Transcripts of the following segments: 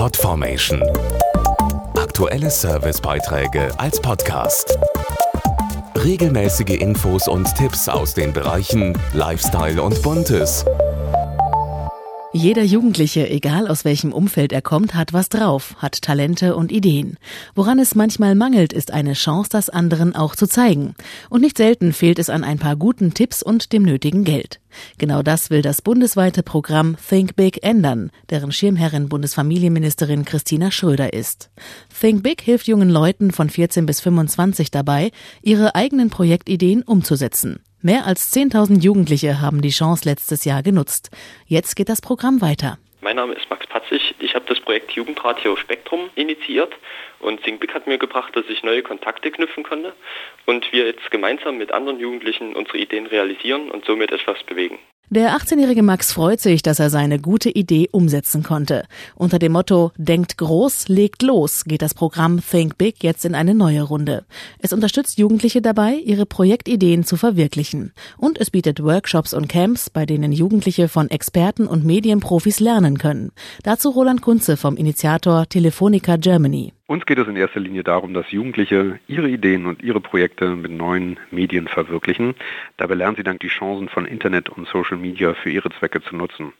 Podformation. Aktuelle Servicebeiträge als Podcast. Regelmäßige Infos und Tipps aus den Bereichen Lifestyle und Buntes. Jeder Jugendliche, egal aus welchem Umfeld er kommt, hat was drauf, hat Talente und Ideen. Woran es manchmal mangelt, ist eine Chance, das anderen auch zu zeigen. Und nicht selten fehlt es an ein paar guten Tipps und dem nötigen Geld. Genau das will das bundesweite Programm Think Big ändern, deren Schirmherrin Bundesfamilienministerin Kristina Schröder ist. Think Big hilft jungen Leuten von 14 bis 25 dabei, ihre eigenen Projektideen umzusetzen. Mehr als 10.000 Jugendliche haben die Chance letztes Jahr genutzt. Jetzt geht das Programm weiter. Mein Name ist Max Patzig. Ich habe das Projekt Jugendradio Spektrum initiiert und Think Big hat mir gebracht, dass ich neue Kontakte knüpfen konnte und wir jetzt gemeinsam mit anderen Jugendlichen unsere Ideen realisieren und somit etwas bewegen. Der 18-jährige Max freut sich, dass er seine gute Idee umsetzen konnte. Unter dem Motto »Denkt groß, legt los« geht das Programm Think Big jetzt in eine neue Runde. Es unterstützt Jugendliche dabei, ihre Projektideen zu verwirklichen. Und es bietet Workshops und Camps, bei denen Jugendliche von Experten und Medienprofis lernen können. Dazu Roland Kunze vom Initiator Telefonica Germany. Uns geht es in erster Linie darum, dass Jugendliche ihre Ideen und ihre Projekte mit neuen Medien verwirklichen. Dabei lernen sie dann die Chancen von Internet und Social Media für ihre Zwecke zu nutzen.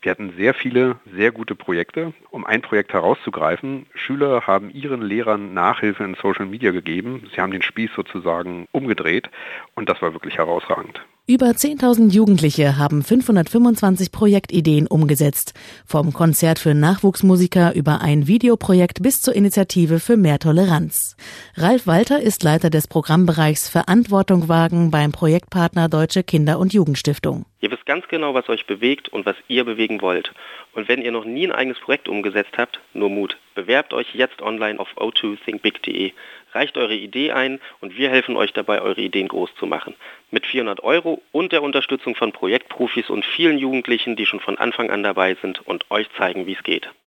Wir hatten sehr viele, sehr gute Projekte. Um ein Projekt herauszugreifen, Schüler haben ihren Lehrern Nachhilfe in Social Media gegeben. Sie haben den Spieß sozusagen umgedreht und das war wirklich herausragend. Über 10.000 Jugendliche haben 525 Projektideen umgesetzt. Vom Konzert für Nachwuchsmusiker über ein Videoprojekt bis zur Initiative für mehr Toleranz. Ralf Walter ist Leiter des Programmbereichs Verantwortung wagen beim Projektpartner Deutsche Kinder- und Jugendstiftung. Ihr wisst ganz genau, was euch bewegt und was ihr bewegen wollt. Und wenn ihr noch nie ein eigenes Projekt umgesetzt habt, nur Mut. Bewerbt euch jetzt online auf o2thinkbig.de. Reicht eure Idee ein und wir helfen euch dabei, eure Ideen groß zu machen. Mit 400 € und der Unterstützung von Projektprofis und vielen Jugendlichen, die schon von Anfang an dabei sind und euch zeigen, wie es geht.